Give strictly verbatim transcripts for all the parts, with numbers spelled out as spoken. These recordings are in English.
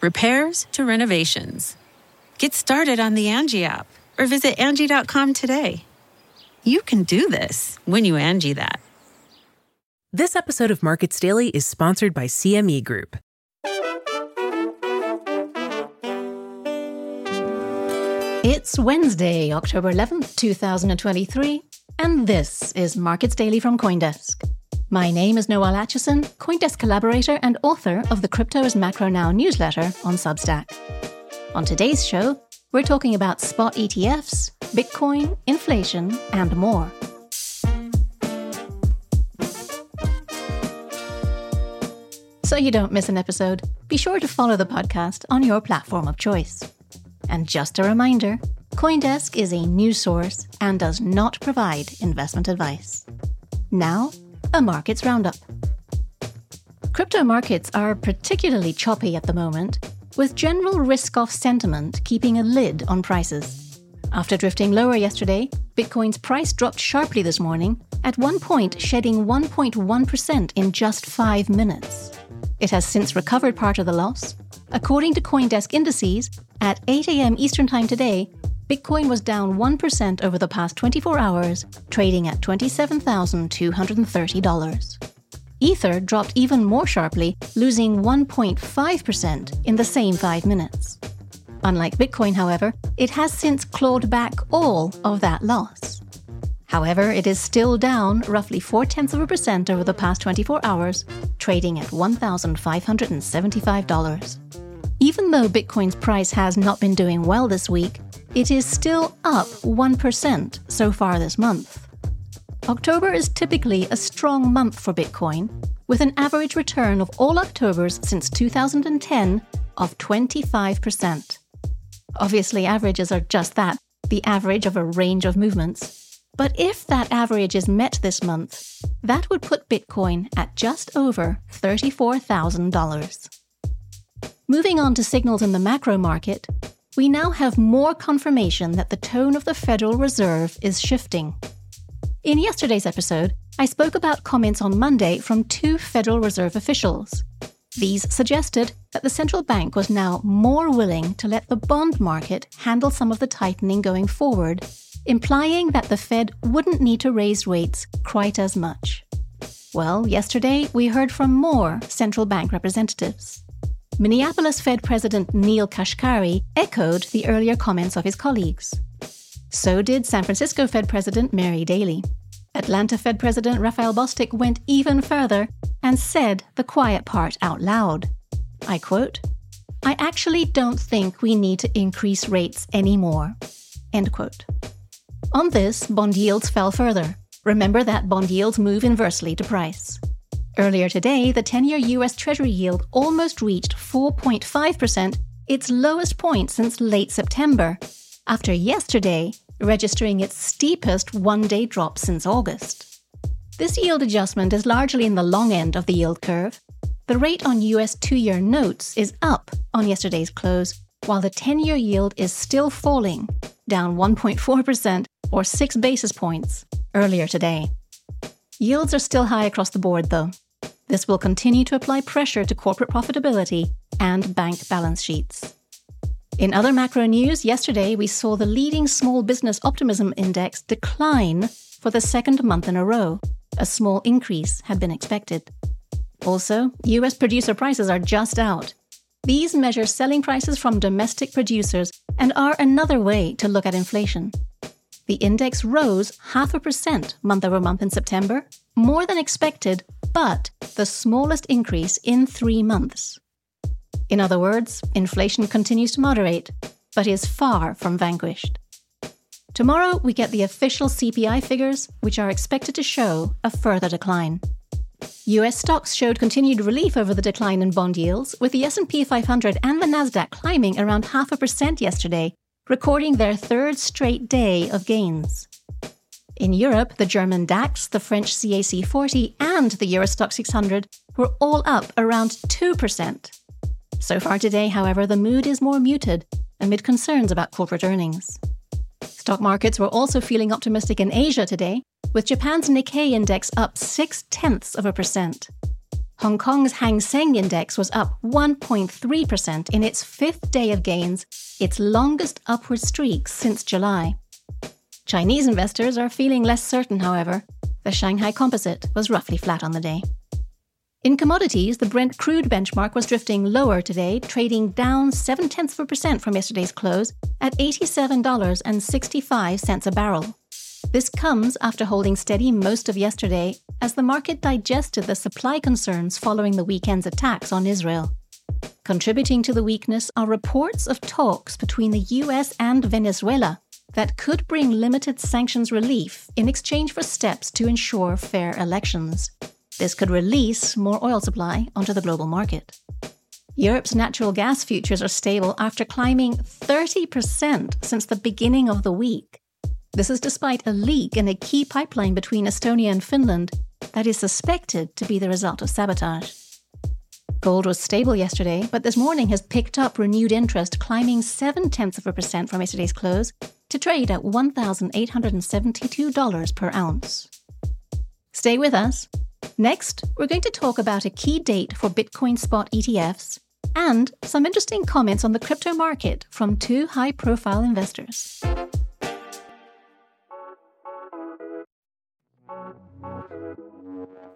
repairs to renovations. Get started on the Angie app or visit Angie dot com today. You can do this when you Angie that. This episode of Markets Daily is sponsored by C M E Group. It's Wednesday, October eleventh, twenty twenty-three, and this is Markets Daily from CoinDesk. My name is Noelle Acheson, CoinDesk collaborator and author of the Crypto Is Macro Now newsletter on Substack. On today's show, we're talking about spot E T Fs, Bitcoin, inflation, and more. So you don't miss an episode, be sure to follow the podcast on your platform of choice. And just a reminder, CoinDesk is a news source and does not provide investment advice. Now, a markets roundup. Crypto markets are particularly choppy at the moment, with general risk-off sentiment keeping a lid on prices. After drifting lower yesterday, Bitcoin's price dropped sharply this morning, at one point shedding one point one percent in just five minutes. It has since recovered part of the loss. According to CoinDesk indices, at eight a.m. Eastern Time today, Bitcoin was down one percent over the past twenty-four hours, trading at twenty-seven thousand two hundred thirty dollars. Ether dropped even more sharply, losing one point five percent in the same five minutes. Unlike Bitcoin, however, it has since clawed back all of that loss. However, it is still down roughly four-tenths of a percent over the past twenty-four hours, trading at one thousand five hundred seventy-five dollars. Even though Bitcoin's price has not been doing well this week, it is still up one percent so far this month. October is typically a strong month for Bitcoin, with an average return of all Octobers since two thousand ten of twenty-five percent. Obviously, averages are just that, the average of a range of movements. But if that average is met this month, that would put Bitcoin at just over thirty-four thousand dollars. Moving on to signals in the macro market, we now have more confirmation that the tone of the Federal Reserve is shifting. In yesterday's episode, I spoke about comments on Monday from two Federal Reserve officials. These suggested that the central bank was now more willing to let the bond market handle some of the tightening going forward, implying that the Fed wouldn't need to raise rates quite as much. Well, yesterday we heard from more central bank representatives. Minneapolis Fed President Neal Kashkari echoed the earlier comments of his colleagues. So did San Francisco Fed President Mary Daly. Atlanta Fed President Raphael Bostic went even further and said the quiet part out loud. I quote, "I actually don't think we need to increase rates anymore." End quote. On this, bond yields fell further. Remember that bond yields move inversely to price. Earlier today, the ten-year U S Treasury yield almost reached four point five percent, its lowest point since late September, after yesterday registering its steepest one-day drop since August. This yield adjustment is largely in the long end of the yield curve. The rate on U S two-year notes is up on yesterday's close, while the ten-year yield is still falling, down one point four percent or six basis points earlier today. Yields are still high across the board, though. This will continue to apply pressure to corporate profitability and bank balance sheets. In other macro news, yesterday we saw the leading small business optimism index decline for the second month in a row. A small increase had been expected. Also, U S producer prices are just out. These measure selling prices from domestic producers and are another way to look at inflation. The index rose half a percent month over month in September, more than expected, but the smallest increase in three months. In other words, inflation continues to moderate, but is far from vanquished. Tomorrow, we get the official C P I figures, which are expected to show a further decline. U S stocks showed continued relief over the decline in bond yields, with the S and P five hundred and the Nasdaq climbing around half a percent yesterday, recording their third straight day of gains. In Europe, the German DAX, the French C A C forty, and the Euro Stoxx six hundred were all up around two percent. So far today, however, the mood is more muted amid concerns about corporate earnings. Stock markets were also feeling optimistic in Asia today, with Japan's Nikkei index up six-tenths of a percent. Hong Kong's Hang Seng index was up one point three percent in its fifth day of gains, its longest upward streak since July. Chinese investors are feeling less certain, however. The Shanghai Composite was roughly flat on the day. In commodities, the Brent crude benchmark was drifting lower today, trading down seven-tenths of a percent from yesterday's close at eighty-seven dollars and sixty-five cents a barrel. This comes after holding steady most of yesterday as the market digested the supply concerns following the weekend's attacks on Israel. Contributing to the weakness are reports of talks between the U S and Venezuela that could bring limited sanctions relief in exchange for steps to ensure fair elections. This could release more oil supply onto the global market. Europe's natural gas futures are stable after climbing thirty percent since the beginning of the week. This is despite a leak in a key pipeline between Estonia and Finland that is suspected to be the result of sabotage. Gold was stable yesterday, but this morning has picked up renewed interest, climbing seven-tenths of a percent from yesterday's close to trade at one thousand eight hundred seventy-two dollars per ounce. Stay with us. Next, we're going to talk about a key date for Bitcoin spot E T Fs and some interesting comments on the crypto market from two high-profile investors.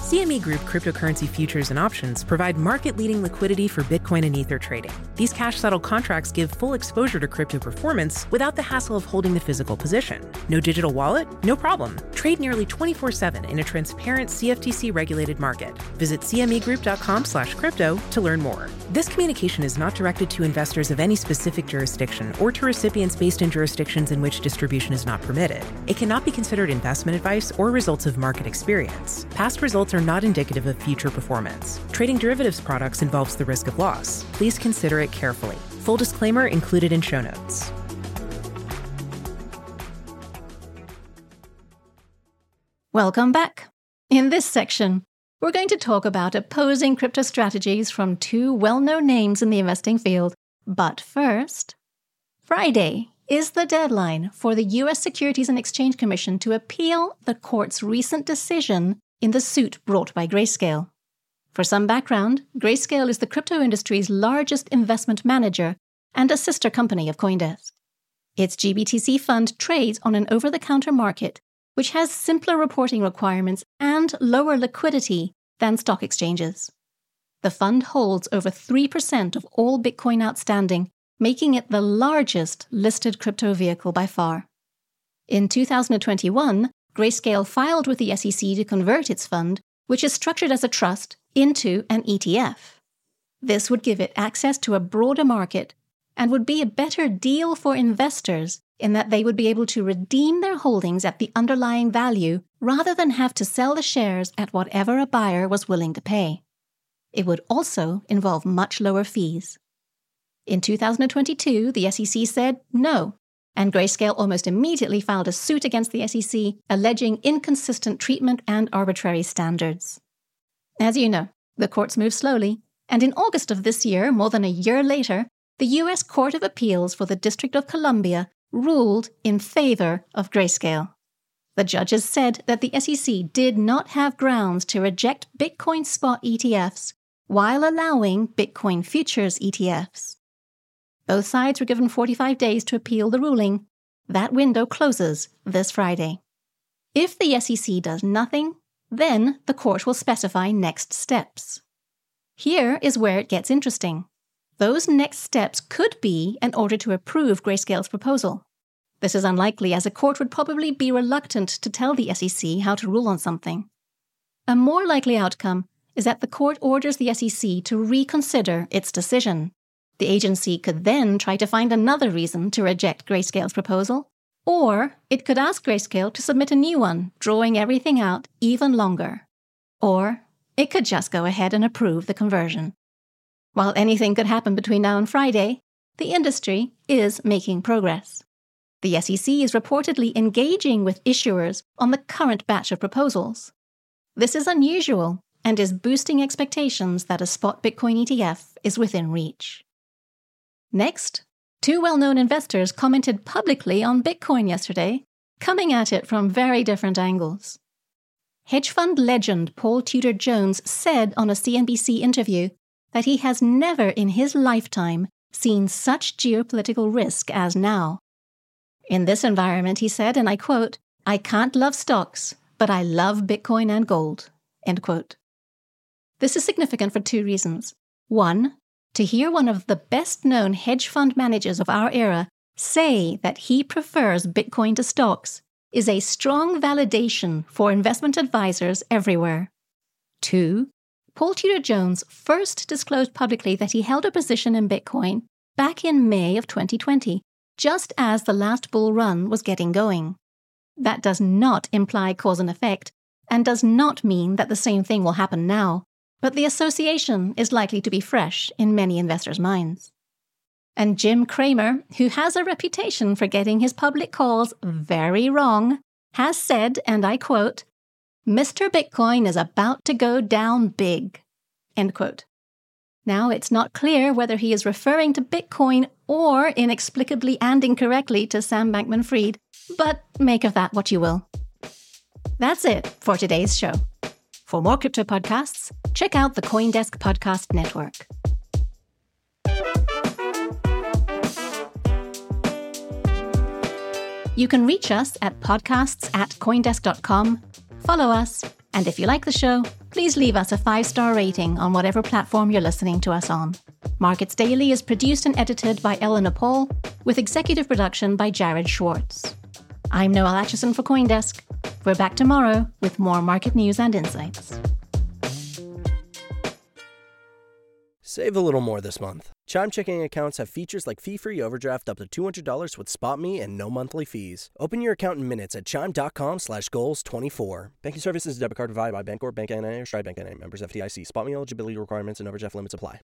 C M E Group cryptocurrency futures and options provide market-leading liquidity for Bitcoin and Ether trading. These cash-settled contracts give full exposure to crypto performance without the hassle of holding the physical position. No digital wallet? No problem. Trade nearly twenty-four seven in a transparent C F T C-regulated market. Visit c m e group dot com slash crypto to learn more. This communication is not directed to investors of any specific jurisdiction or to recipients based in jurisdictions in which distribution is not permitted. It cannot be considered investment advice or results of market experience. Past results are are not indicative of future performance. Trading derivatives products involves the risk of loss. Please consider it carefully. Full disclaimer included in show notes. Welcome back. In this section, we're going to talk about opposing crypto strategies from two well-known names in the investing field. But first, Friday is the deadline for the U S Securities and Exchange Commission to appeal the court's recent decision in the suit brought by Grayscale. For some background, Grayscale is the crypto industry's largest investment manager and a sister company of CoinDesk. Its G B T C fund trades on an over-the-counter market, which has simpler reporting requirements and lower liquidity than stock exchanges. The fund holds over three percent of all Bitcoin outstanding, making it the largest listed crypto vehicle by far. In two thousand twenty-one, Grayscale filed with the S E C to convert its fund, which is structured as a trust, into an E T F. This would give it access to a broader market and would be a better deal for investors in that they would be able to redeem their holdings at the underlying value rather than have to sell the shares at whatever a buyer was willing to pay. It would also involve much lower fees. In two thousand twenty-two, the S E C said no, and Grayscale almost immediately filed a suit against the S E C, alleging inconsistent treatment and arbitrary standards. As you know, the courts move slowly, and in August of this year, more than a year later, the U S Court of Appeals for the District of Columbia ruled in favor of Grayscale. The judges said that the S E C did not have grounds to reject Bitcoin spot E T Fs while allowing Bitcoin futures E T Fs. Both sides were given forty-five days to appeal the ruling. That window closes this Friday. If the S E C does nothing, then the court will specify next steps. Here is where it gets interesting. Those next steps could be an order to approve Grayscale's proposal. This is unlikely, as a court would probably be reluctant to tell the S E C how to rule on something. A more likely outcome is that the court orders the S E C to reconsider its decision. The agency could then try to find another reason to reject Grayscale's proposal, or it could ask Grayscale to submit a new one, drawing everything out even longer. Or it could just go ahead and approve the conversion. While anything could happen between now and Friday, the industry is making progress. The S E C is reportedly engaging with issuers on the current batch of proposals. This is unusual and is boosting expectations that a spot Bitcoin E T F is within reach. Next, two well-known investors commented publicly on Bitcoin yesterday, coming at it from very different angles. Hedge fund legend Paul Tudor Jones said on a C N B C interview that he has never in his lifetime seen such geopolitical risk as now. In this environment, he said, and I quote, "I can't love stocks, but I love Bitcoin and gold," end quote. This is significant for two reasons. One, to hear one of the best-known hedge fund managers of our era say that he prefers Bitcoin to stocks is a strong validation for investment advisors everywhere. Two, Paul Tudor Jones first disclosed publicly that he held a position in Bitcoin back in May of twenty twenty, just as the last bull run was getting going. That does not imply cause and effect, and does not mean that the same thing will happen now, but the association is likely to be fresh in many investors' minds. And Jim Cramer, who has a reputation for getting his public calls very wrong, has said, and I quote, "Mister Bitcoin is about to go down big," end quote. Now, it's not clear whether he is referring to Bitcoin or inexplicably and incorrectly to Sam Bankman-Fried, but make of that what you will. That's it for today's show. For more crypto podcasts, check out the CoinDesk Podcast Network. You can reach us at podcasts at coindesk dot com. Follow us, and if you like the show, please leave us a five-star rating on whatever platform you're listening to us on. Markets Daily is produced and edited by Elena Paul, with executive production by Jared Schwartz. I'm Noelle Acheson for CoinDesk. We're back tomorrow with more market news and insights. Save a little more this month. Chime checking accounts have features like fee-free overdraft up to two hundred dollars with SpotMe and no monthly fees. Open your account in minutes at chime.com slash goals24. Banking services is a debit card provided by Bancorp Bank N A or Stride Bank N A. Members F D I C. SpotMe eligibility requirements and overdraft limits apply.